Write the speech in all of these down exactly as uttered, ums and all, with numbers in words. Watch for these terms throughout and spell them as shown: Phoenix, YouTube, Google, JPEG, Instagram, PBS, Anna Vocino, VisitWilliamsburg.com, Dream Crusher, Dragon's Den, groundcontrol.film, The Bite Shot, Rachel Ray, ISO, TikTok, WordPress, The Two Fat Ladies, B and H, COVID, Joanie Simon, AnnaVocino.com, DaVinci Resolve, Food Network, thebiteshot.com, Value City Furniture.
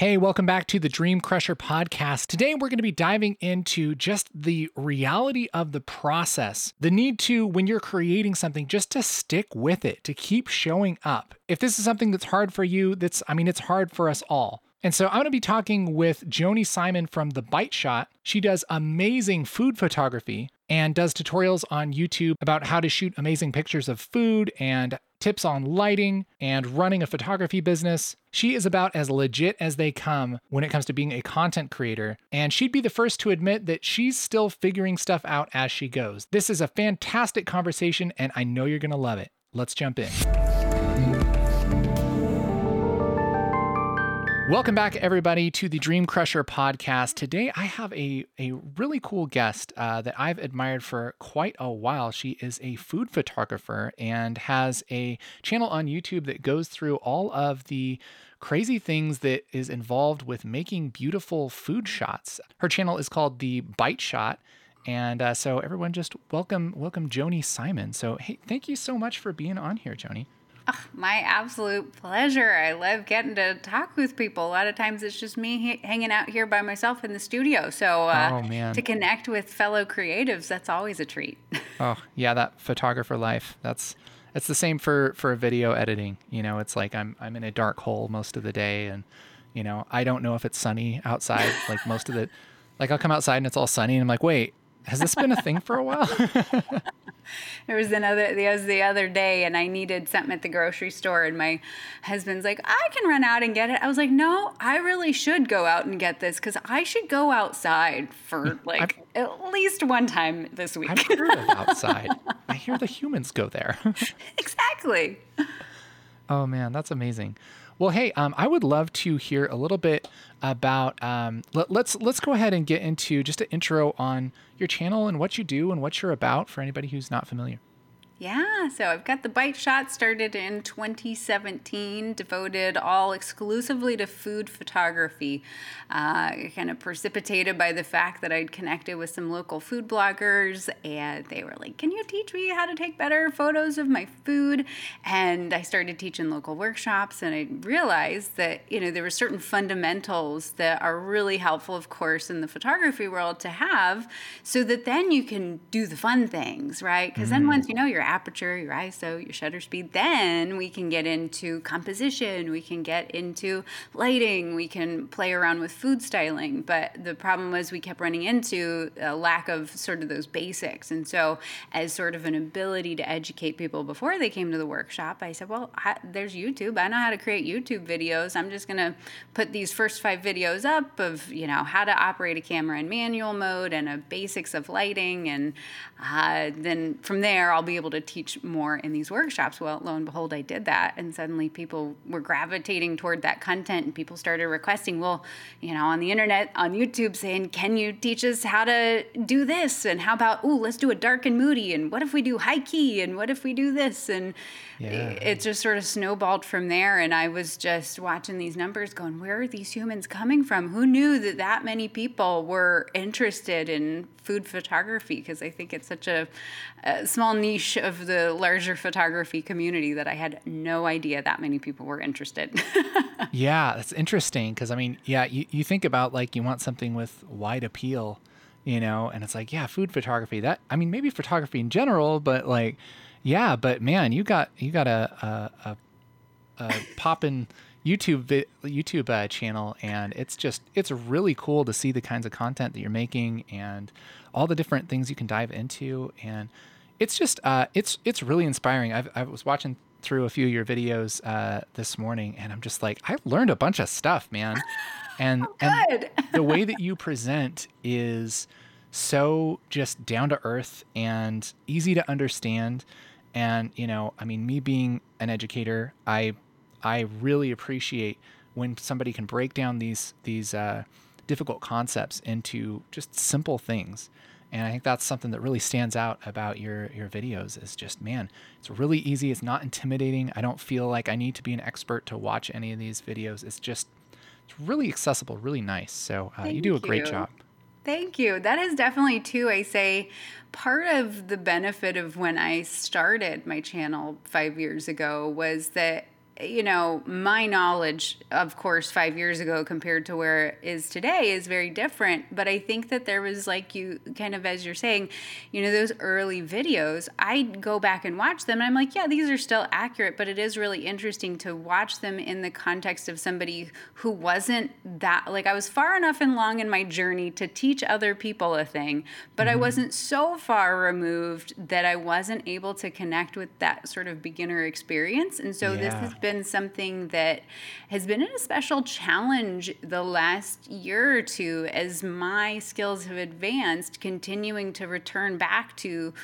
Hey, welcome back to the Dream Crusher podcast. Today, we're going to be diving into just the reality of the process, the need to, when you're creating something, just to stick with it, to keep showing up. If this is something that's hard for you, that's, I mean, it's hard for us all. And so I'm going to be talking with Joanie Simon from The Bite Shot. She does amazing food photography and does tutorials on YouTube about how to shoot amazing pictures of food and tips on lighting and running a photography business. She is about as legit as they come when it comes to being a content creator, and she'd be the first to admit that she's still figuring stuff out as she goes. This is a fantastic conversation, and I know you're going to love it. Let's jump in. Welcome back, everybody, to the Dream Crusher podcast. Today, I have a, a really cool guest uh, that I've admired for quite a while. She is a food photographer and has a channel on YouTube that goes through all of the crazy things that is involved with making beautiful food shots. Her channel is called The Bite Shot. And uh, so everyone just welcome, welcome Joanie Simon. So hey, thank you so much for being on here, Joanie. Oh, my absolute pleasure. I love getting to talk with people. A lot of times it's just me h- hanging out here by myself in the studio. So uh, oh, man. To connect with fellow creatives, that's always a treat. Oh, yeah, that photographer life. That's it's the same for, for video editing. You know, it's like I'm I'm in a dark hole most of the day, and you know, I don't know if it's sunny outside. Like most of the like I'll come outside and it's all sunny and I'm like, wait, has this been a thing for a while? There was another, there was the other day, and I needed something at the grocery store, and my husband's like, I can run out and get it. I was like, no, I really should go out and get this, because I should go outside for like I've, at least one time this week. I've heard of outside. I hear the humans go there. Exactly. Oh, man, that's amazing. Well, hey, um, I would love to hear a little bit about. Um, let, let's let's go ahead and get into just an intro on your channel and what you do and what you're about for anybody who's not familiar. Yeah, so I've got The Bite Shot started in twenty seventeen, devoted all exclusively to food photography, uh, kind of precipitated by the fact that I'd connected with some local food bloggers, and they were like, can you teach me how to take better photos of my food? And I started teaching local workshops, and I realized that, you know, there were certain fundamentals that are really helpful, of course, in the photography world to have, so that then you can do the fun things, right? Because then once you know you're aperture, your I S O, your shutter speed, then we can get into composition, we can get into lighting, we can play around with food styling. But the problem was we kept running into a lack of sort of those basics. And so as sort of an ability to educate people before they came to the workshop, I said, well, I, there's YouTube. I know how to create YouTube videos. I'm just going to put these first five videos up of, you know, how to operate a camera in manual mode and a basics of lighting. And uh, then from there, I'll be able to teach more in these workshops. Well, lo and behold, I did that. And suddenly people were gravitating toward that content, and people started requesting, well, you know, on the internet, on YouTube, saying, can you teach us how to do this? And how about, ooh, let's do a dark and moody. And what if we do high key? And what if we do this? And yeah. It just sort of snowballed from there. And I was just watching these numbers going, where are these humans coming from? Who knew that that many people were interested in food photography? Because I think it's such a, a small niche of the larger photography community that I had no idea that many people were interested. Yeah, that's interesting. Cause I mean, yeah, you, you think about like, you want something with wide appeal, you know, and it's like, yeah, food photography that, I mean, maybe photography in general, but like, yeah, but man, you got, you got a, a, a, a poppin' YouTube, vi- YouTube uh, channel. And it's just, it's really cool to see the kinds of content that you're making and all the different things you can dive into. And It's just, uh, it's it's really inspiring. I've, I was watching through a few of your videos uh, this morning, and I'm just like, I learned a bunch of stuff, man. And, oh, good. And the way that you present is so just down to earth and easy to understand. And, you know, I mean, me being an educator, I I really appreciate when somebody can break down these, these uh, difficult concepts into just simple things. And I think that's something that really stands out about your your videos is just, man, it's really easy. It's not intimidating. I don't feel like I need to be an expert to watch any of these videos. It's just, it's really accessible, really nice. So uh, you do a great job. Thank you. That is definitely, too, I say, part of the benefit of when I started my channel five years ago was that you know, my knowledge, of course, five years ago compared to where it is today is very different. But I think that there was, like, you kind of, as you're saying, you know, those early videos, I go back and watch them and I'm like, yeah, these are still accurate, but it is really interesting to watch them in the context of somebody who wasn't that, like, I was far enough and long in my journey to teach other people a thing, but mm-hmm. I wasn't so far removed that I wasn't able to connect with that sort of beginner experience. And so yeah. this has been Been something that has been a special challenge the last year or two as my skills have advanced, continuing to return back to,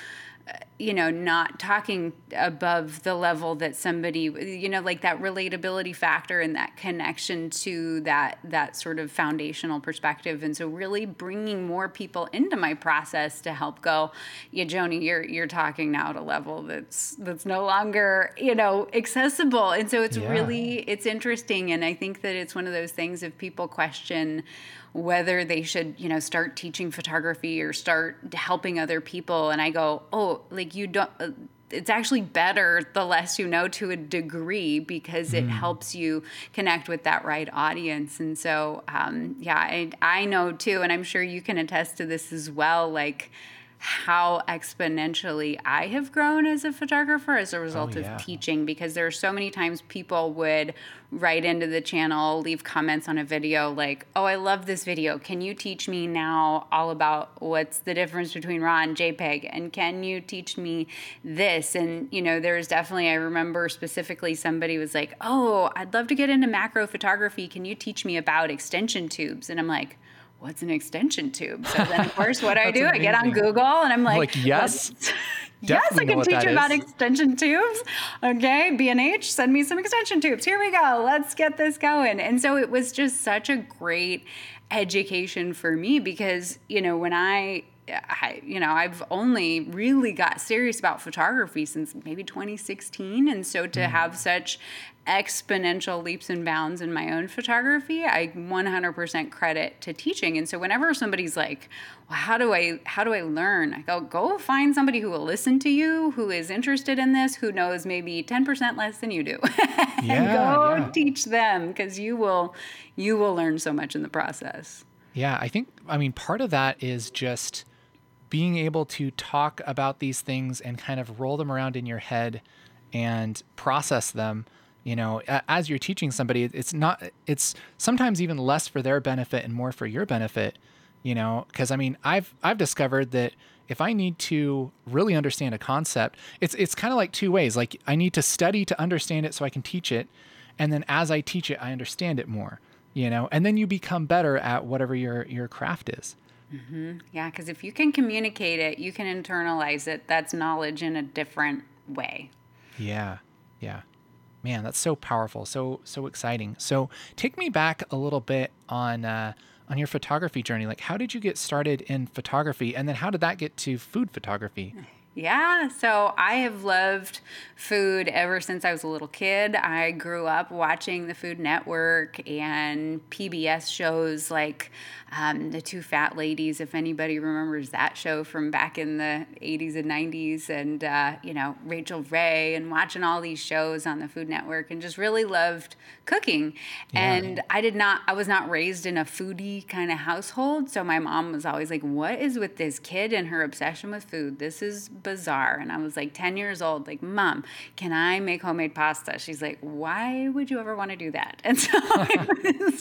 uh, you know, not talking above the level that somebody, you know, like that relatability factor and that connection to that, that sort of foundational perspective. And so really bringing more people into my process to help go, yeah, Joanie, you're, you're talking now at a level that's, that's no longer, you know, accessible. And so it's yeah. really, it's interesting. And I think that it's one of those things, if people question whether they should, you know, start teaching photography or start helping other people. And I go, oh, like you don't, it's actually better the less you know to a degree, because it mm. helps you connect with that right audience. And so, um, yeah, I, I know too, and I'm sure you can attest to this as well, like how exponentially I have grown as a photographer as a result oh, yeah. of teaching, because there are so many times people would write into the channel, leave comments on a video like, oh, I love this video. Can you teach me now all about what's the difference between RAW and JPEG? And can you teach me this? And, you know, there's definitely, I remember specifically somebody was like, oh, I'd love to get into macro photography. Can you teach me about extension tubes? And I'm like, what's an extension tube? So then, of course, what do I do? Amazing. I get on Google and I'm like, like yes, yes, I can teach about extension tubes. Okay, B and H, send me some extension tubes. Here we go. Let's get this going. And so it was just such a great education for me, because, you know, when I, I you know, I've only really got serious about photography since maybe twenty sixteen. And so to mm. have such exponential leaps and bounds in my own photography, I one hundred percent credit to teaching. And so whenever somebody's like, well, how do I, how do I learn? I go, go find somebody who will listen to you, who is interested in this, who knows maybe ten percent less than you do yeah, and go yeah. teach them. 'Cause you will, you will learn so much in the process. Yeah. I think, I mean, part of that is just being able to talk about these things and kind of roll them around in your head and process them. You know, as you're teaching somebody, it's not, it's sometimes even less for their benefit and more for your benefit, you know, because I mean, I've, I've discovered that if I need to really understand a concept, it's, it's kind of like two ways. Like I need to study to understand it so I can teach it. And then as I teach it, I understand it more, you know, and then you become better at whatever your, your craft is. Mm-hmm. Yeah. 'Cause if you can communicate it, you can internalize it. That's knowledge in a different way. Yeah. Yeah. Man, that's so powerful, so so exciting. So take me back a little bit on uh, on your photography journey. Like, how did you get started in photography, and then how did that get to food photography? Yeah, so I have loved food ever since I was a little kid. I grew up watching the Food Network and P B S shows like um, The Two Fat Ladies, if anybody remembers that show from back in the eighties and nineties, and, uh, you know, Rachel Ray, and watching all these shows on the Food Network, and just really loved cooking. Yeah. And I did not, I was not raised in a foodie kind of household. So my mom was always like, what is with this kid and her obsession with food? This is bizarre. And I was like ten years old, like, Mom, can I make homemade pasta? She's like, why would you ever want to do that? And so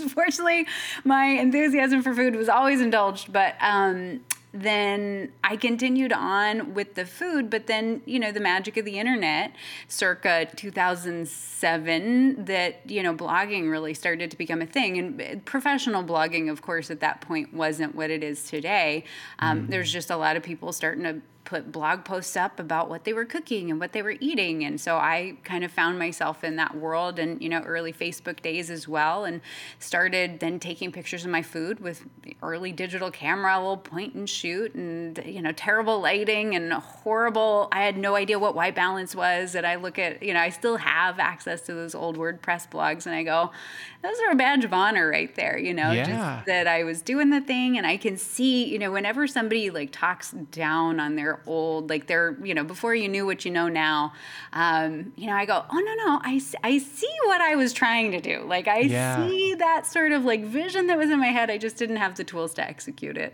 fortunately, my enthusiasm for food was always indulged. But um, then I continued on with the food. But then, you know, the magic of the internet circa two thousand seven, that, you know, blogging really started to become a thing. And professional blogging, of course, at that point wasn't what it is today. Um, mm-hmm. There's just a lot of people starting to put blog posts up about what they were cooking and what they were eating. And so I kind of found myself in that world, and, you know, early Facebook days as well, and started then taking pictures of my food with the early digital camera, a little point and shoot, and, you know, terrible lighting and horrible. I had no idea what white balance was. And I look at, you know, I still have access to those old WordPress blogs, and I go, those are a badge of honor right there, you know, yeah. just that I was doing the thing. And I can see, you know, whenever somebody like talks down on their they're old, like they're, you know, before you knew what you know now, um, you know, I go, oh, no, no, I, I see what I was trying to do. Like I yeah. see that sort of like vision that was in my head. I just didn't have the tools to execute it.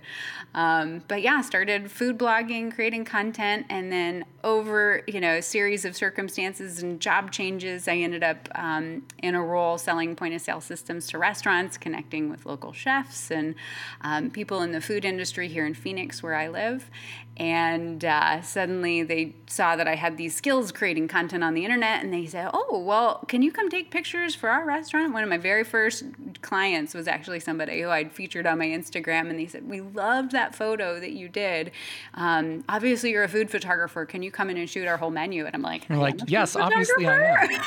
Um, but yeah, started food blogging, creating content, and then over, you know, a series of circumstances and job changes, I ended up um, in a role selling point of sale systems to restaurants, connecting with local chefs and um, people in the food industry here in Phoenix where I live. And uh, suddenly they saw that I had these skills creating content on the internet, and they said, oh, well, can you come take pictures for our restaurant? One of my very first clients was actually somebody who I'd featured on my Instagram, and they said, we loved that photo that you did. Um, obviously, you're a food photographer. Can you come in and shoot our whole menu? And I'm like, you're like, yes, obviously I am.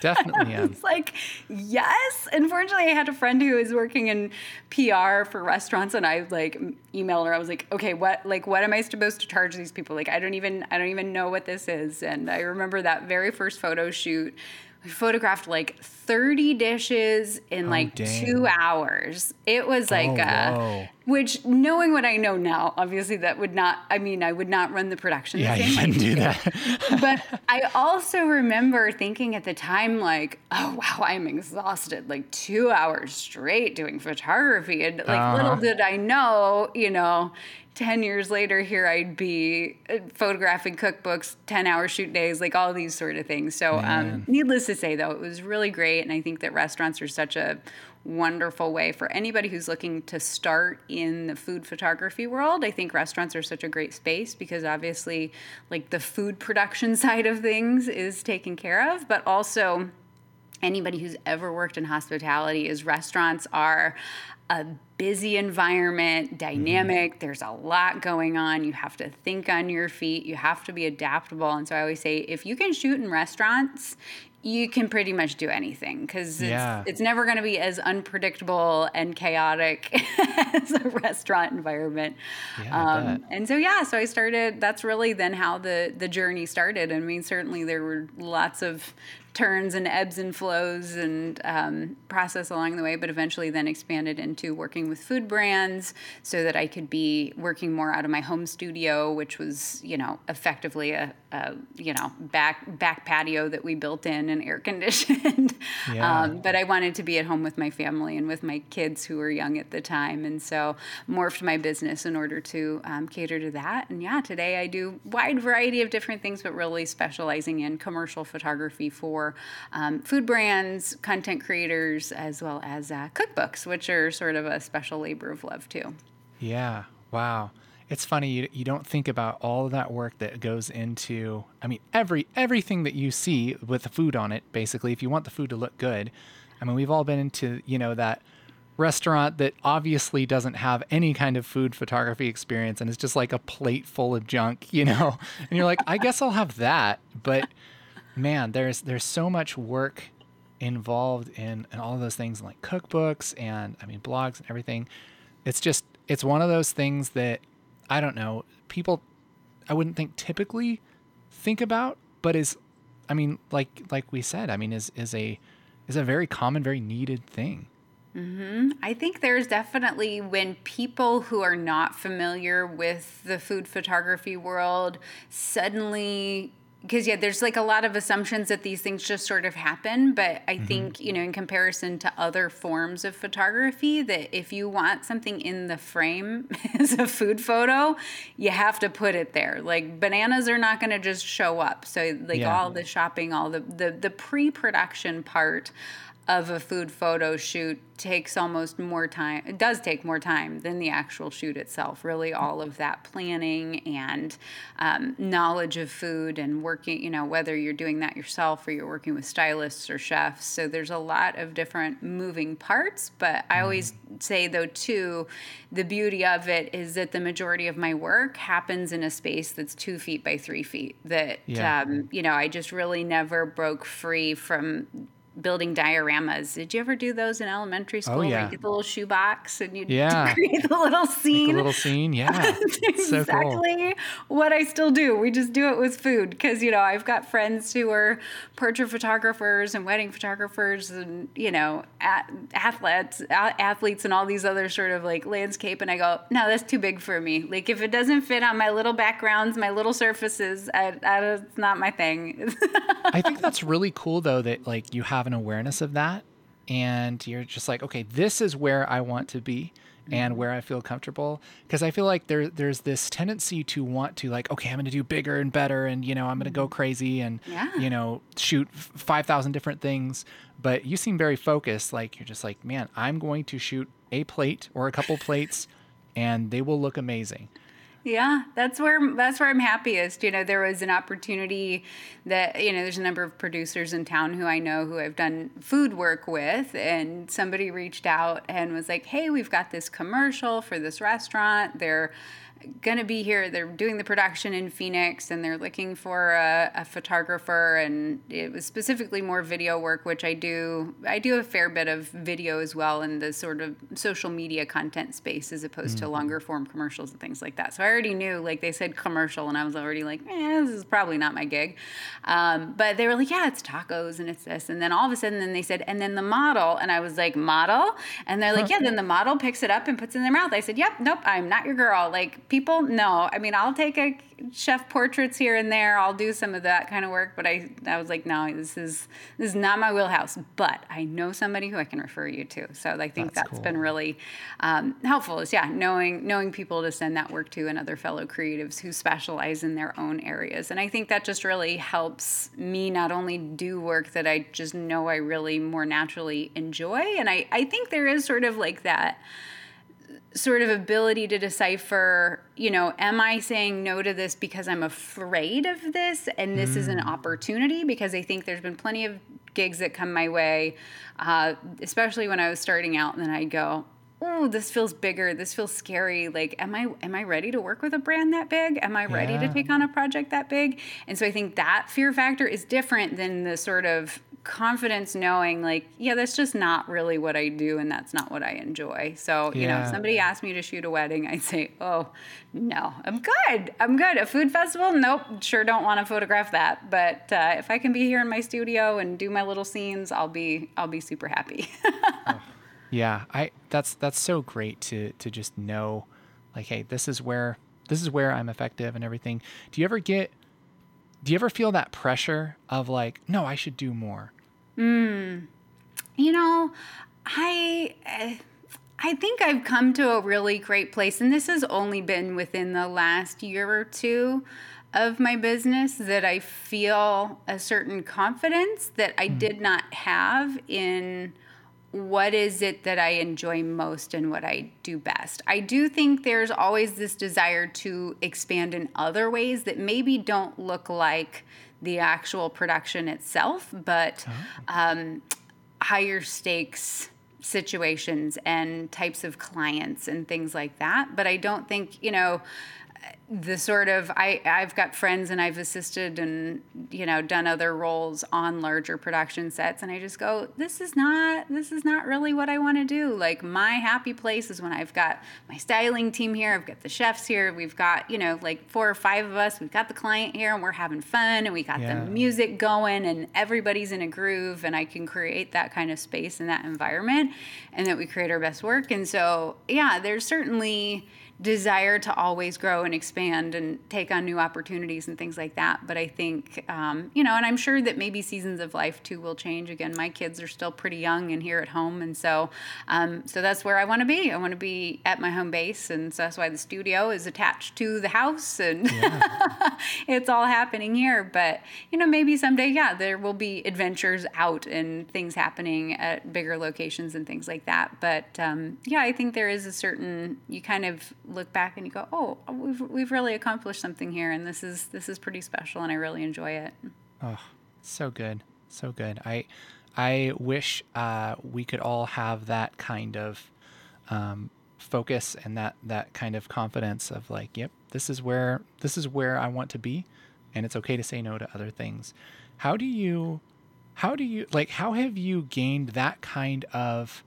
Definitely am. It's like, yes. Unfortunately, I had a friend who was working in P R for restaurants, and I like emailed her. I was like, okay, what, like, what am I supposed to charge these people? Like, I don't even, I don't even know what this is. And I remember that very first photo shoot. We photographed like thirty dishes in oh, like dang. two hours. It was like, oh, a, whoa. Which knowing what I know now, obviously that would not, I mean, I would not run the production. Yeah, the same you couldn't do that. But I also remember thinking at the time, like, oh, wow, I'm exhausted. Like two hours straight doing photography. And like uh-huh. little did I know, you know, ten years later, here I'd be photographing cookbooks, ten hour shoot days, like all these sort of things. So um, needless to say, though, it was really great. And I think that restaurants are such a wonderful way for anybody who's looking to start in the food photography world. I think restaurants are such a great space because obviously like the food production side of things is taken care of, but also anybody who's ever worked in hospitality is restaurants are a busy environment, dynamic. Mm-hmm. There's a lot going on. You have to think on your feet. You have to be adaptable. And so I always say, if you can shoot in restaurants, you can pretty much do anything because yeah. it's, it's never going to be as unpredictable and chaotic as a restaurant environment. Yeah, um, and so, yeah, so I started, that's really then how the, the journey started. I mean, certainly there were lots of turns and ebbs and flows and um, process along the way, but eventually then expanded into working with food brands so that I could be working more out of my home studio, which was, you know, effectively a, a you know, back back patio that we built in and air conditioned. Yeah. Um, but I wanted to be at home with my family and with my kids who were young at the time. And so morphed my business in order to um, cater to that. And yeah, today I do wide variety of different things, but really specializing in commercial photography for Um, food brands, content creators, as well as uh, cookbooks, which are sort of a special labor of love too. Yeah. Wow. It's funny. You, you don't think about all of that work that goes into, I mean, every, everything that you see with the food on it, basically, if you want the food to look good. I mean, we've all been into, you know, that restaurant that obviously doesn't have any kind of food photography experience. And it's just like a plate full of junk, you know, and you're like, I guess I'll have that. But man, there's there's so much work involved in, in all of those things, like cookbooks and, I mean, blogs and everything. It's just, it's one of those things that, I don't know, people, I wouldn't think typically think about, but is, I mean, like like we said, I mean, is is a is a very common, very needed thing. Mm-hmm. I think there's definitely when people who are not familiar with the food photography world suddenly... Because, yeah, there's like a lot of assumptions that these things just sort of happen. But I mm-hmm. think, you know, in comparison to other forms of photography, that if you want something in the frame as a food photo, you have to put it there. Like bananas are not going to just show up. So like yeah. all the shopping, all the, the, the pre-production part of a food photo shoot takes almost more time. It does take more time than the actual shoot itself. Really, all of that planning and um, knowledge of food and working, you know, whether you're doing that yourself or you're working with stylists or chefs. So there's a lot of different moving parts. But I always say, though, too, the beauty of it is that the majority of my work happens in a space that's two feet by three feet. That, yeah. um, you know, I just really never broke free from building dioramas. Did you ever do those in elementary school? Oh, yeah. Like the little shoebox and you'd yeah. create the little scene. Make a little scene, yeah. That's so exactly cool. What I still do. We just do it with food because, you know, I've got friends who are portrait photographers and wedding photographers and, you know, athletes, athletes and all these other sort of like landscape. And I go, no, that's too big for me. Like if it doesn't fit on my little backgrounds, my little surfaces, I, I, it's not my thing. I think that's really cool though, that like you have an awareness of that and you're just like, okay, this is where I want to be and where I feel comfortable. Cause I feel like there, there's this tendency to want to like, okay, I'm going to do bigger and better. And, you know, I'm going to go crazy and, yeah. you know, shoot five thousand different things, but you seem very focused. Like you're just like, man, I'm going to shoot a plate or a couple plates and they will look amazing. Yeah, that's where that's where I'm happiest. You know, there was an opportunity that, you know, there's a number of producers in town who I know who I've done food work with, and somebody reached out and was like, hey, we've got this commercial for this restaurant. They're going to be here. They're doing the production in Phoenix, and they're looking for a, a photographer, and it was specifically more video work, which I do. I do a fair bit of video as well in the sort of social media content space as opposed mm-hmm. to longer form commercials and things like that. So I already knew, like they said commercial, and I was already like, eh, this is probably not my gig. Um, but they were like, yeah, it's tacos and it's this. And then all of a sudden then they said, and then the model, and I was like, model? And they're like, yeah, then the model picks it up and puts it in their mouth. I said, yep, nope, I'm not your girl. Like, people, no. I mean, I'll take a chef portraits here and there. I'll do some of that kind of work, but I, I was like, no, this is this is not my wheelhouse. But I know somebody who I can refer you to. So I think that's, that's cool. been really um, helpful. Is yeah, knowing knowing people to send that work to and other fellow creatives who specialize in their own areas. And I think that just really helps me not only do work that I just know I really more naturally enjoy. And I, I think there is sort of like that sort of ability to decipher, you know, am I saying no to this because I'm afraid of this and this mm. is an opportunity? Because I think there's been plenty of gigs that come my way, uh, especially when I was starting out, and then I'd go, oh, this feels bigger. This feels scary. Like, am I am I ready to work with a brand that big? Am I ready yeah. to take on a project that big? And so I think that fear factor is different than the sort of confidence knowing like, yeah, that's just not really what I do and that's not what I enjoy. So, yeah. you know, if somebody asked me to shoot a wedding, I'd say, oh, no, I'm good. I'm good. A food festival? Nope. Sure don't want to photograph that. But uh, if I can be here in my studio and do my little scenes, I'll be I'll be super happy. oh. Yeah, I that's that's so great to to just know, like, hey, this is where this is where I'm effective and everything. Do you ever get, do you ever feel that pressure of like, no, I should do more? Mm, you know, I. I... I think I've come to a really great place, and this has only been within the last year or two of my business that I feel a certain confidence that I mm. did not have in what is it that I enjoy most and what I do best. I do think there's always this desire to expand in other ways that maybe don't look like the actual production itself, but um, higher stakes situations and types of clients and things like that. But I don't think, you know, the sort of, I, I've got friends and I've assisted and, you know, done other roles on larger production sets. And I just go, this is not, this is not really what I want to do. Like my happy place is when I've got my styling team here, I've got the chefs here, we've got, you know, like four or five of us, we've got the client here and we're having fun and we got yeah. the music going and everybody's in a groove, and I can create that kind of space and that environment and that we create our best work. And so, yeah, there's certainly desire to always grow and expand and take on new opportunities and things like that. But I think, um, you know, and I'm sure that maybe seasons of life too will change. Again, my kids are still pretty young and here at home. And so, um, so that's where I want to be. I want to be at my home base. And so that's why the studio is attached to the house and yeah. it's all happening here. But, you know, maybe someday, yeah, there will be adventures out and things happening at bigger locations and things like that. But um, yeah, I think there is a certain, you kind of look back and you go, oh, we've we've really accomplished something here, and this is this is pretty special, and I really enjoy it. Oh, so good, so good. I I wish uh, we could all have that kind of um, focus and that that kind of confidence of like, yep, this is where this is where I want to be, and it's okay to say no to other things. How do you how do you, like, how have you gained that kind of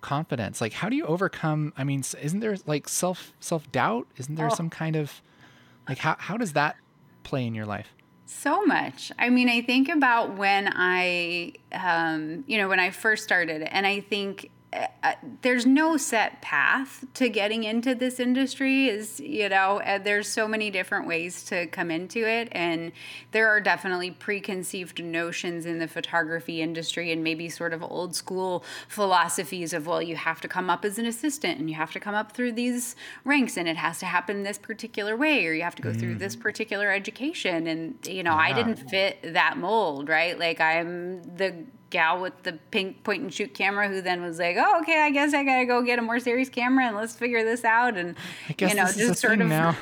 confidence? Like, how do you overcome, I mean, isn't there like self, self-doubt? Isn't there oh. some kind of, like, how, how does that play in your life? So much. I mean, I think about when I, um, you know, when I first started, and I think uh, there's no set path to getting into this industry. Is, you know, uh, there's so many different ways to come into it. And there are definitely preconceived notions in the photography industry, and maybe sort of old school philosophies of, well, you have to come up as an assistant, and you have to come up through these ranks, and it has to happen this particular way, or you have to go mm. through this particular education. And, you know, yeah. I didn't fit that mold, right? Like, I'm the gal with the pink point and shoot camera who then was like, oh, okay, I guess I gotta go get a more serious camera and let's figure this out. And I guess, you know, this just is a sort thing of now.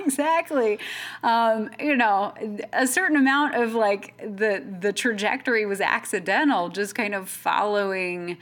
Exactly. Um, you know, a certain amount of like the the trajectory was accidental, just kind of following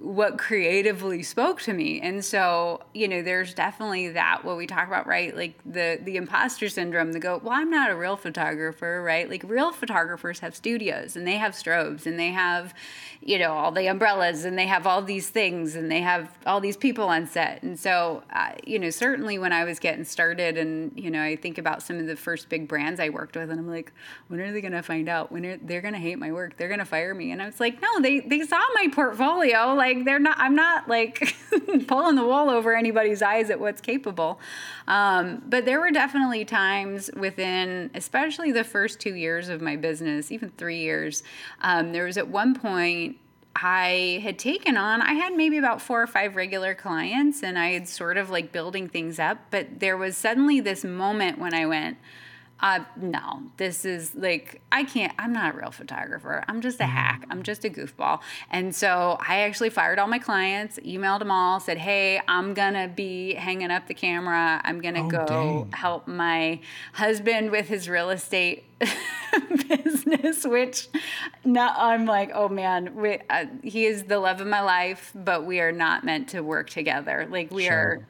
what creatively spoke to me. And so, you know, there's definitely that, what we talk about, right? Like the, the imposter syndrome, the go, well, I'm not a real photographer, right? Like, real photographers have studios, and they have strobes, and they have, you know, all the umbrellas, and they have all these things, and they have all these people on set. And so, uh, you know, certainly when I was getting started, and, you know, I think about some of the first big brands I worked with, and I'm like, when are they going to find out? When are, they're going to hate my work. They're going to fire me. And I was like, no, they, they saw my portfolio. Like, they're not, I'm not like pulling the wool over anybody's eyes at what's capable. Um, but there were definitely times within, especially the first two years of my business, even three years, um, there was at one point I had taken on, I had maybe about four or five regular clients, and I had sort of like building things up. But there was suddenly this moment when I went, Uh, no, this is like, I can't, I'm not a real photographer. I'm just a hack. I'm just a goofball. And so I actually fired all my clients, emailed them all, said, hey, I'm going to be hanging up the camera. I'm going to oh, go dang. help my husband with his real estate business, which now I'm like, oh man, we, uh, he is the love of my life, but we are not meant to work together. Like, we sure. are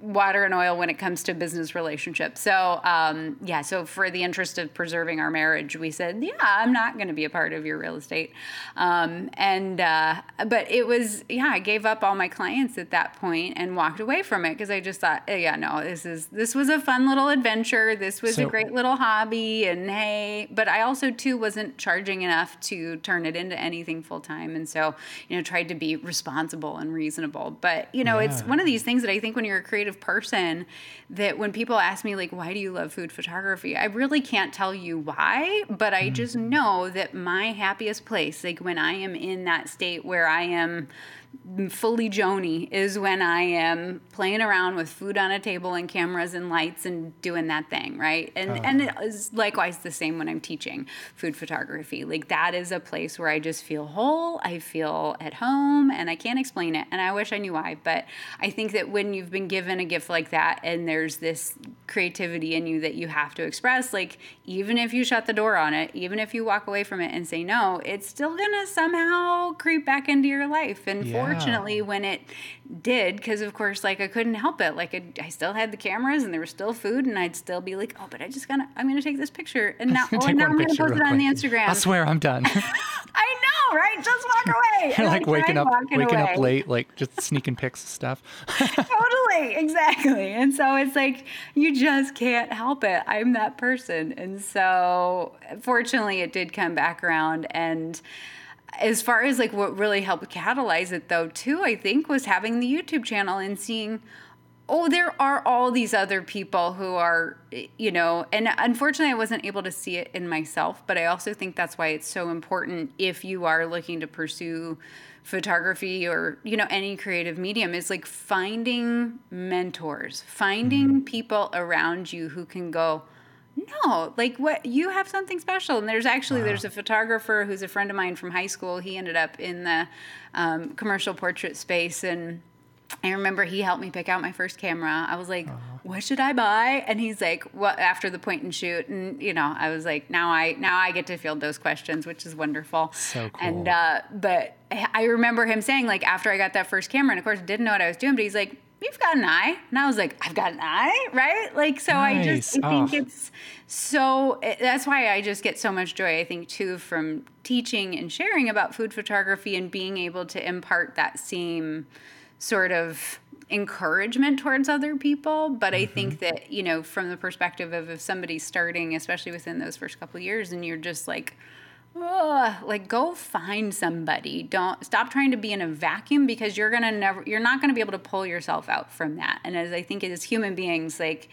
water and oil when it comes to business relationships. So, um, yeah, so for the interest of preserving our marriage, we said, yeah, I'm not going to be a part of your real estate. Um, and, uh, but it was, yeah, I gave up all my clients at that point and walked away from it, because I just thought, oh, yeah, no, this is, this was a fun little adventure. This was so, a great little hobby, and hey, but I also too wasn't charging enough to turn it into anything full time. And so, you know, tried to be responsible and reasonable, but you know, yeah. it's one of these things that I think when you're a creative person, that when people ask me, like, why do you love food photography? I really can't tell you why, but I just know that my happiest place, like when I am in that state where I am fully Joanie, is when I am playing around with food on a table and cameras and lights and doing that thing, right? And uh, and it is likewise the same when I'm teaching food photography. Like, that is a place where I just feel whole, I feel at home, and I can't explain it, and I wish I knew why. But I think that when you've been given a gift like that, and there's this creativity in you that you have to express, like, even if you shut the door on it, even if you walk away from it and say no, it's still gonna somehow creep back into your life. And yeah. Fortunately, when it did, because of course, like, I couldn't help it. Like, I, I still had the cameras, and there was still food, and I'd still be like, oh, but I just gonna, I'm gonna take this picture, and now, oh, now I'm gonna post it on the Instagram. I swear, I'm done. I know, right? Just walk away. You're like, like waking up, waking away. up late, like just sneaking pics of stuff. Totally, exactly. And so it's like, you just can't help it. I'm that person, and so fortunately, it did come back around. And as far as like what really helped catalyze it though, too, I think was having the YouTube channel and seeing, oh, there are all these other people who are, you know, and unfortunately I wasn't able to see it in myself, but I also think that's why it's so important if you are looking to pursue photography or, you know, any creative medium, is like finding mentors, finding mm-hmm. people around you who can go, no, like what, you have something special. And there's actually, wow. there's a photographer who's a friend of mine from high school. He ended up in the um, commercial portrait space. And I remember he helped me pick out my first camera. I was like, uh-huh. what should I buy? And he's like, what, after the point and shoot. And, you know, I was like, now I, now I get to field those questions, which is wonderful. So cool. And, uh, but I remember him saying, like, after I got that first camera, and of course didn't know what I was doing, but he's like, you've got an eye. And I was like, I've got an eye, right? Like, so nice. I just, I think oh. it's so, it, that's why I just get so much joy, I think, too, from teaching and sharing about food photography and being able to impart that same sort of encouragement towards other people. But mm-hmm. I think that, you know, from the perspective of if somebody's starting, especially within those first couple of years, and you're just like, Ugh, like go find somebody. Don't stop trying to be in a vacuum, because you're gonna never, you're not gonna be able to pull yourself out from that. And as I think as human beings, like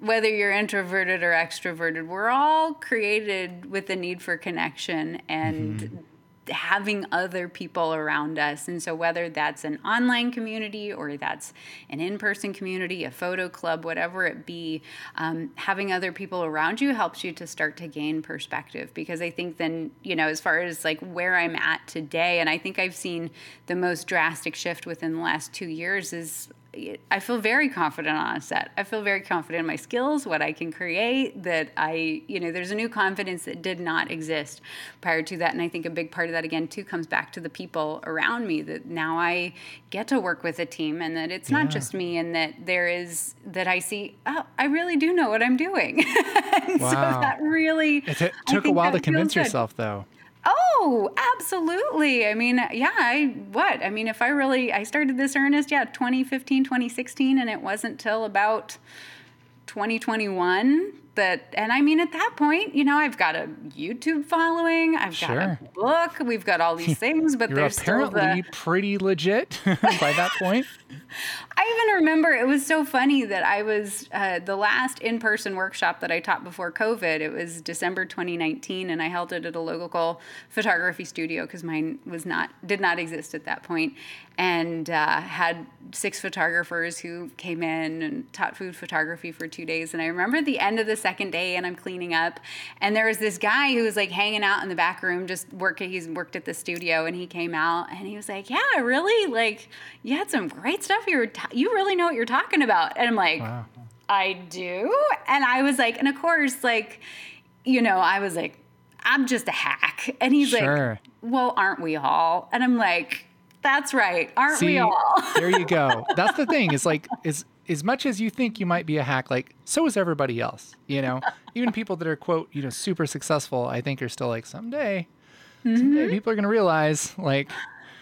whether you're introverted or extroverted, we're all created with the need for connection and mm-hmm. having other people around us. And so whether that's an online community or that's an in-person community, a photo club, whatever it be, um, having other people around you helps you to start to gain perspective. Because I think then, you know, as far as like where I'm at today, and I think I've seen the most drastic shift within the last two years is I feel very confident on a set. I feel very confident in my skills, what I can create, that I, you know, there's a new confidence that did not exist prior to that. And I think a big part of that, again, too, comes back to the people around me, that now I get to work with a team, and that it's yeah. not just me, and that there is, that I see, oh, I really do know what I'm doing. and wow. So that really... It t- took a while to convince yourself, though. Oh, absolutely. I mean, yeah, I, what? I mean, if I really, I started this earnest, yeah, twenty fifteen, twenty sixteen, and it wasn't till about twenty twenty-one that, and I mean, at that point, you know, I've got a YouTube following, I've got sure. a book, we've got all these things, but there's still the... You're apparently pretty legit by that point. I even remember, it was so funny that I was, uh, the last in-person workshop that I taught before COVID, it was December twenty nineteen, and I held it at a local photography studio because mine was not, did not exist at that point, and uh, had six photographers who came in and taught food photography for two days. And I remember the end of the second day, and I'm cleaning up, and there was this guy who was like hanging out in the back room, just working, he's worked at the studio, and he came out and he was like, yeah, really? Like, you had some great stuff you were t- you really know what you're talking about. And I'm like, wow. I do. And I was like, and of course, like, you know, I was like, I'm just a hack. And he's sure. like, well, aren't we all? And I'm like, that's right. Aren't See, we all? There you go. That's the thing. It's like, as, as much as you think you might be a hack, like, so is everybody else, you know, even people that are, quote, you know, super successful, I think are still like, someday, mm-hmm. someday people are going to realize, like,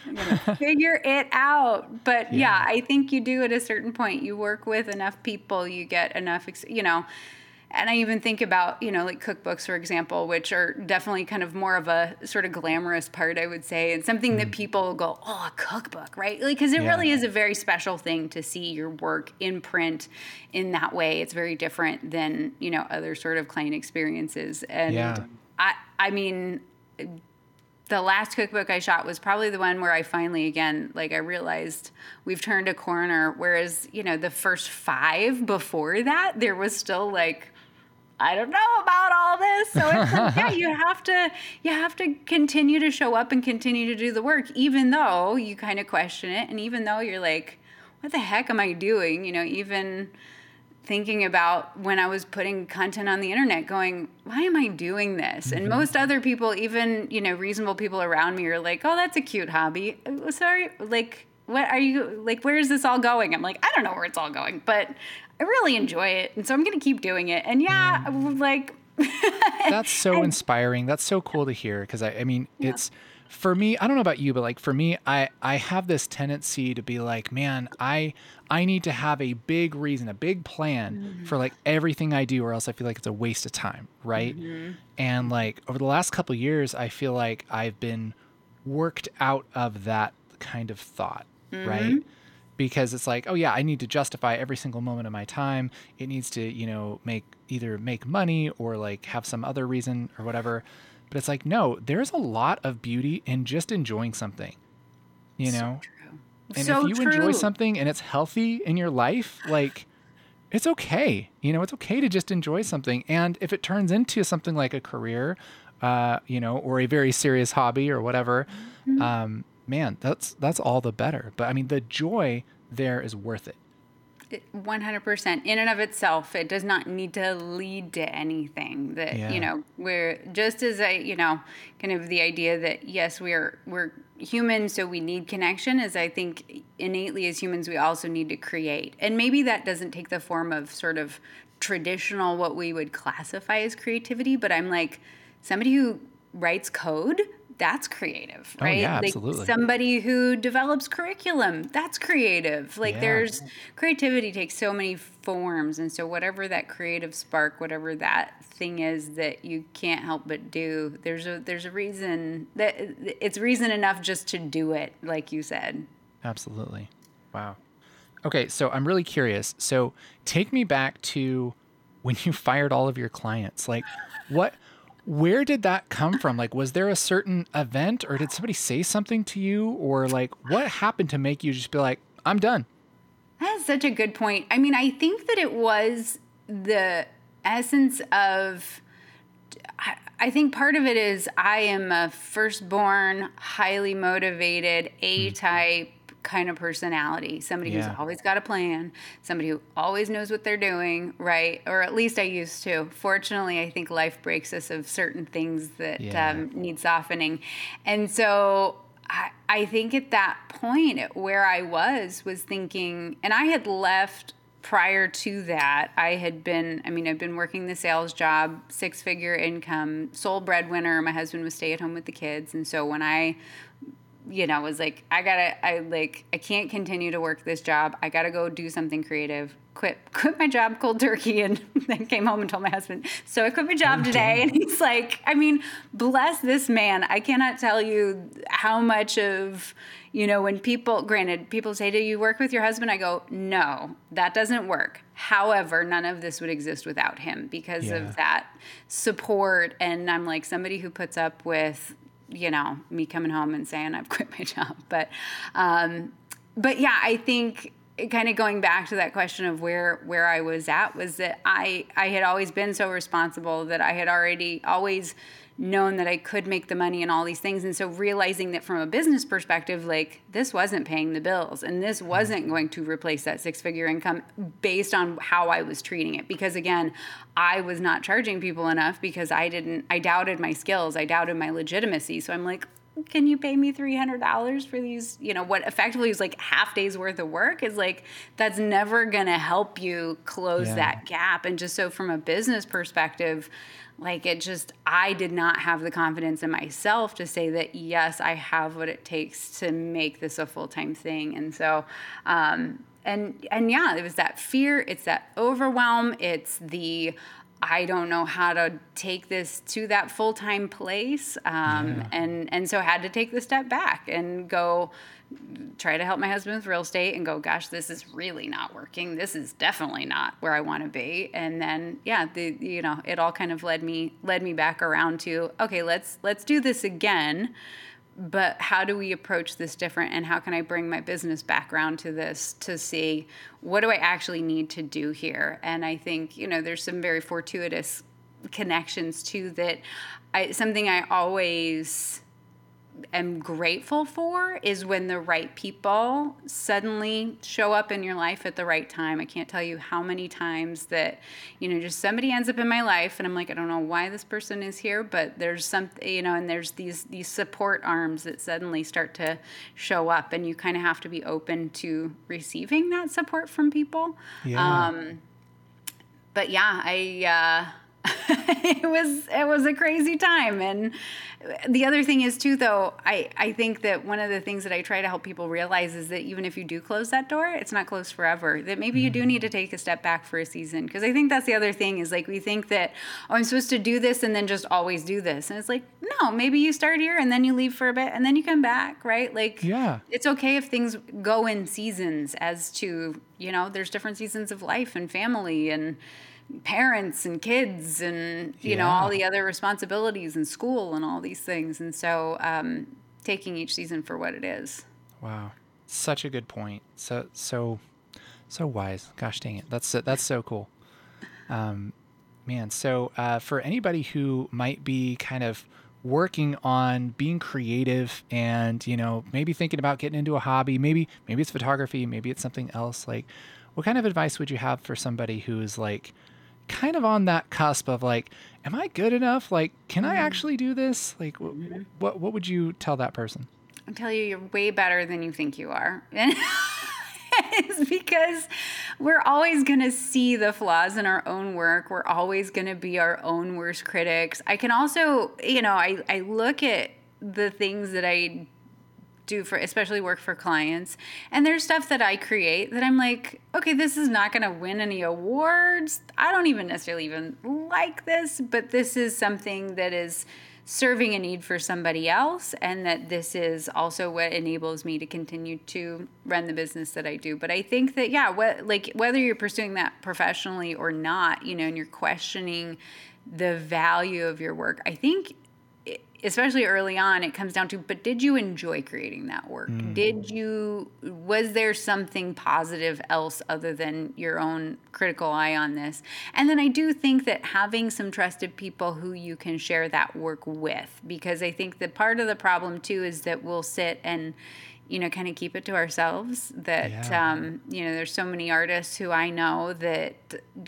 I'm gonna figure it out. But yeah. yeah, I think you do at a certain point, you work with enough people, you get enough, ex- you know, and I even think about, you know, like cookbooks, for example, which are definitely kind of more of a sort of glamorous part, I would say, and something mm. that people go, oh, a cookbook, right? Like, because it yeah. really is a very special thing to see your work in print in that way. It's very different than, you know, other sort of client experiences. And yeah. I, I mean, the last cookbook I shot was probably the one where I finally, again, like I realized we've turned a corner. Whereas, you know, the first five before that, there was still like, I don't know about all this. So it's like, yeah, you have to, you have to continue to show up and continue to do the work, even though you kind of question it. And even though you're like, what the heck am I doing? You know, even thinking about when I was putting content on the internet going, why am I doing this? Mm-hmm. And most other people, even, you know, reasonable people around me are like, oh, that's a cute hobby. Sorry. Like, what are you like, where is this all going? I'm like, I don't know where it's all going, but I really enjoy it. And so I'm going to keep doing it. And yeah, mm. like, that's so and, inspiring. That's so cool to hear. Cause I, I mean, yeah. it's for me, I don't know about you, but like for me, I, I have this tendency to be like, man, I, I need to have a big reason, a big plan mm-hmm. for like everything I do, or else I feel like it's a waste of time. Right. Mm-hmm. And like over the last couple of years, I feel like I've been worked out of that kind of thought. Mm-hmm. Right. Because it's like, oh yeah, I need to justify every single moment of my time. It needs to, you know, make either make money or like have some other reason or whatever. But it's like, no, there's a lot of beauty in just enjoying something, you so know? True. And so if you true. enjoy something and it's healthy in your life, like it's okay. You know, it's okay to just enjoy something. And if it turns into something like a career, uh, you know, or a very serious hobby or whatever, mm-hmm. um, man, that's, that's all the better. But I mean, the joy there is worth it. one hundred percent in and of itself. It does not need to lead to anything that, yeah. you know, we're just as I, you know, kind of the idea that yes, we're, we're, human, so we need connection, is I think innately as humans we also need to create. And maybe that doesn't take the form of sort of traditional what we would classify as creativity, but I'm like, somebody who writes code, that's creative, right? Oh, yeah, like absolutely. Somebody who develops curriculum, that's creative. Like yeah. there's creativity takes so many forms. And so whatever that creative spark, whatever that thing is that you can't help but do, there's a, there's a reason that it's reason enough just to do it. Like you said. Absolutely. Wow. Okay. So I'm really curious. So take me back to when you fired all of your clients, like what, where did that come from? Like, was there a certain event or did somebody say something to you, or like what happened to make you just be like, I'm done? That's such a good point. I mean, I think that it was the essence of, I think part of it is I am a firstborn, highly motivated, A-type kind of personality, somebody yeah. who's always got a plan, somebody who always knows what they're doing, right? Or at least I used to. Fortunately, I think life breaks us of certain things that yeah. um, need softening. And so I, I think at that point where I was, was thinking, and I had left prior to that, I had been, I mean, I've been working the sales job, six-figure income, sole breadwinner. My husband would stay at home with the kids. And so when I you know, was like, I gotta, I like, I can't continue to work this job. I gotta go do something creative, quit, quit my job cold turkey. And then came home and told my husband, so I quit my job today. And he's like, I mean, bless this man. I cannot tell you how much of, you know, when people, granted, people say, do you work with your husband? I go, no, that doesn't work. However, none of this would exist without him because yeah. of that support. And I'm like somebody who puts up with, you know, me coming home and saying I've quit my job. But, um, but yeah, I think kind of going back to that question of where, where I was at was that I, I had always been so responsible that I had already always known that I could make the money and all these things. And so realizing that from a business perspective, like this wasn't paying the bills and this wasn't going to replace that six figure income based on how I was treating it. Because again, I was not charging people enough because I didn't, I doubted my skills. I doubted my legitimacy. So I'm like, can you pay me three hundred dollars for these, you know, what effectively is like half days worth of work is like, that's never going to help you close yeah. that gap. And just so from a business perspective, like it just, I did not have the confidence in myself to say that, yes, I have what it takes to make this a full-time thing. And so, um, and, and yeah, it was that fear. It's that overwhelm. It's the, I don't know how to take this to that full-time place. Um, yeah. and, and so had to take the step back and go try to help my husband with real estate and go, gosh, this is really not working. This is definitely not where I want to be. And then, yeah, the, you know, it all kind of led me, led me back around to, okay, let's, let's do this again, but how do we approach this different? And how can I bring my business background to this to see what do I actually need to do here? And I think, you know, there's some very fortuitous connections too that I, something I always am grateful for is when the right people suddenly show up in your life at the right time. I can't tell you how many times that, you know, just somebody ends up in my life and I'm like, I don't know why this person is here, but there's something, you know, and there's these, these support arms that suddenly start to show up and you kind of have to be open to receiving that support from people. Yeah. Um, but yeah, I, uh, it was, it was a crazy time. And the other thing is too, though, I, I think that one of the things that I try to help people realize is that even if you do close that door, it's not closed forever, that maybe mm-hmm. you do need to take a step back for a season. Cause I think that's the other thing is like, we think that, oh, I'm supposed to do this and then just always do this. And it's like, no, maybe you start here and then you leave for a bit and then you come back. Right. Like, yeah, it's okay if things go in seasons as to, you know, there's different seasons of life and family and parents and kids and, you yeah. know, all the other responsibilities and school and all these things. And so um, taking each season for what it is. Wow. Such a good point. So, so, so wise. Gosh, dang it. That's, that's so cool. Um, man. So uh, for anybody who might be kind of working on being creative and, you know, maybe thinking about getting into a hobby, maybe, maybe it's photography, maybe it's something else. Like, what kind of advice would you have for somebody who is like, kind of on that cusp of like, am I good enough? Like, can mm-hmm. I actually do this? Like, wh- what what would you tell that person? I tell you, you're way better than you think you are. And it's because we're always going to see the flaws in our own work. We're always going to be our own worst critics. I can also, you know, I, I look at the things that I do for, especially work for clients, and there's stuff that I create that I'm like, okay, this is not going to win any awards. I don't even necessarily even like this, but this is something that is serving a need for somebody else, and that this is also what enables me to continue to run the business that I do. But I think that, yeah, what, like whether you're pursuing that professionally or not, you know, and you're questioning the value of your work, I think especially early on, it comes down to, but did you enjoy creating that work? Mm. Did you, was there something positive else other than your own critical eye on this? And then I do think that having some trusted people who you can share that work with, because I think that part of the problem too is that we'll sit and, you know, kind of keep it to ourselves that, yeah. um, you know, there's so many artists who I know that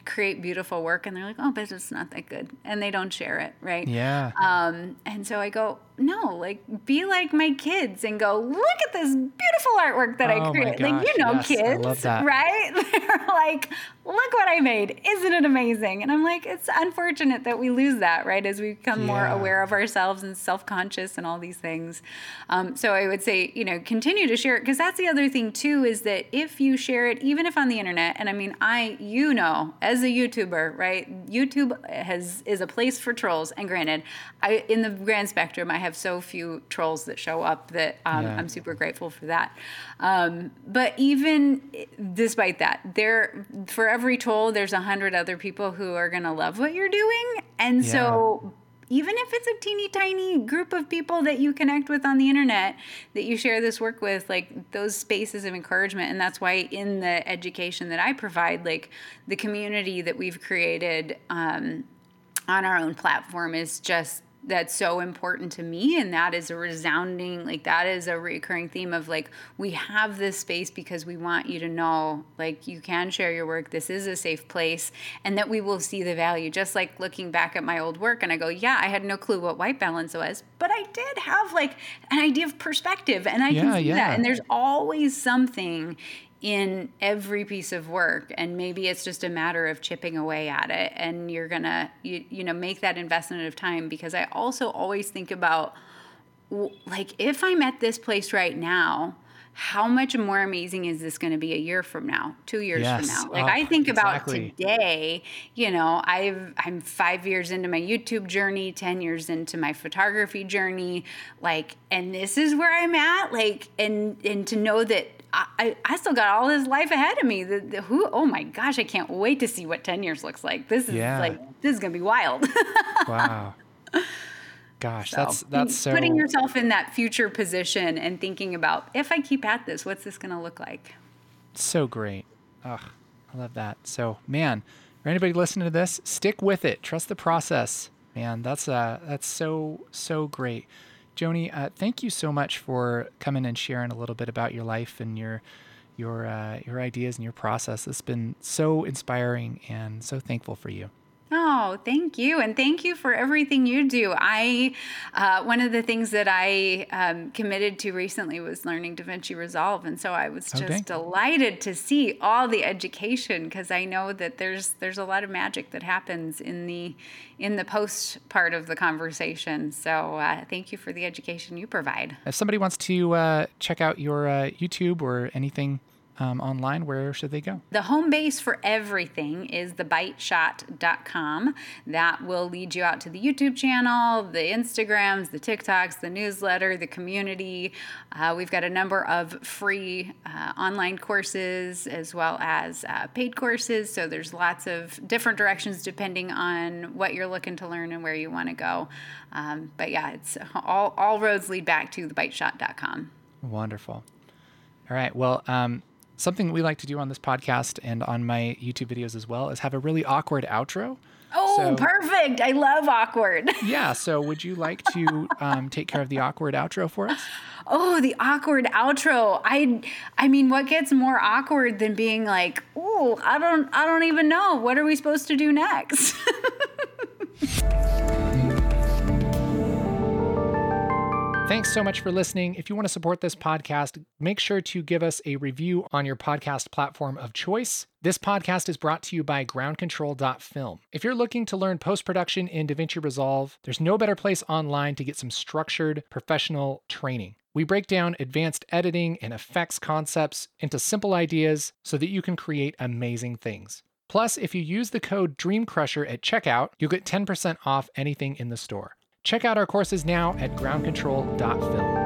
create beautiful work and they're like, oh, but it's not that good. And they don't share it. Right. Yeah. Um, and so I go, no, like be like my kids and go, look at this beautiful artwork that oh I created. Like, you know, yes, kids, right? They're like, look what I made. Isn't it amazing? And I'm like, it's unfortunate that we lose that, right? As we become yeah. more aware of ourselves and self-conscious and all these things. Um, so I would say, you know, continue to share it, because that's the other thing too, is that if you share it, even if on the internet, and I mean, I, you know, as a YouTuber, right, YouTube has is a place for trolls, and granted, I in the grand spectrum, I have so few trolls that show up that um, yeah. I'm super grateful for that, um, but even despite that, there, for every troll, there's a hundred other people who are going to love what you're doing, and yeah. so even if it's a teeny tiny group of people that you connect with on the internet, that you share this work with, like those spaces of encouragement. And that's why in the education that I provide, like the community that we've created um, on our own platform is just, that's so important to me. And that is a resounding, like that is a recurring theme of like, we have this space because we want you to know, like you can share your work. This is a safe place, and that we will see the value. Just like looking back at my old work and I go, yeah, I had no clue what white balance was, but I did have like an idea of perspective, and I yeah, can see yeah. that. And there's always something in every piece of work, and maybe it's just a matter of chipping away at it, and you're gonna you, you know make that investment of time. Because I also always think about, like, if I'm at this place right now, how much more amazing is this going to be a year from now, two years yes. from now? Like oh, I think about exactly. today, you know, I've, I'm five years into my YouTube journey, ten years into my photography journey, like, and this is where I'm at, like, and, and to know that I, I still got all this life ahead of me. The, the, who, oh my gosh, I can't wait to see what ten years looks like. This is yeah. like, this is going to be wild. Wow. Gosh, so, that's that's so putting yourself in that future position and thinking about, if I keep at this, what's this going to look like? So great. Ugh, I love that. So, man, for anybody listening to this, stick with it. Trust the process, man. That's uh, that's so so great. Joanie, uh, thank you so much for coming and sharing a little bit about your life and your your uh, your ideas and your process. It's been so inspiring, and so thankful for you. Oh, thank you. And thank you for everything you do. I, uh, one of the things that I um, committed to recently was learning DaVinci Resolve. And so I was just okay. delighted to see all the education, because I know that there's, there's a lot of magic that happens in the, in the post part of the conversation. So uh, thank you for the education you provide. If somebody wants to uh, check out your uh, YouTube or anything Um, online, where should they go? The home base for everything is the bite shot dot com. That will lead you out to the YouTube channel, the Instagrams, the TikToks, the newsletter, the community. Uh, we've got a number of free uh, online courses, as well as uh, paid courses. So there's lots of different directions depending on what you're looking to learn and where you want to go. Um, but yeah, it's all, all roads lead back to the bite shot dot com. Wonderful. All right. Well, um, something we like to do on this podcast and on my YouTube videos as well is have a really awkward outro. Oh, so, perfect. I love awkward. Yeah. So would you like to um, take care of the awkward outro for us? Oh, the awkward outro. I I mean, what gets more awkward than being like, oh, I don't, I don't even know. What are we supposed to do next? Thanks so much for listening. If you want to support this podcast, make sure to give us a review on your podcast platform of choice. This podcast is brought to you by ground control dot film. If you're looking to learn post-production in DaVinci Resolve, there's no better place online to get some structured, professional training. We break down advanced editing and effects concepts into simple ideas so that you can create amazing things. Plus, if you use the code DREAMCRUSHER at checkout, you'll get ten percent off anything in the store. Check out our courses now at ground control dot film.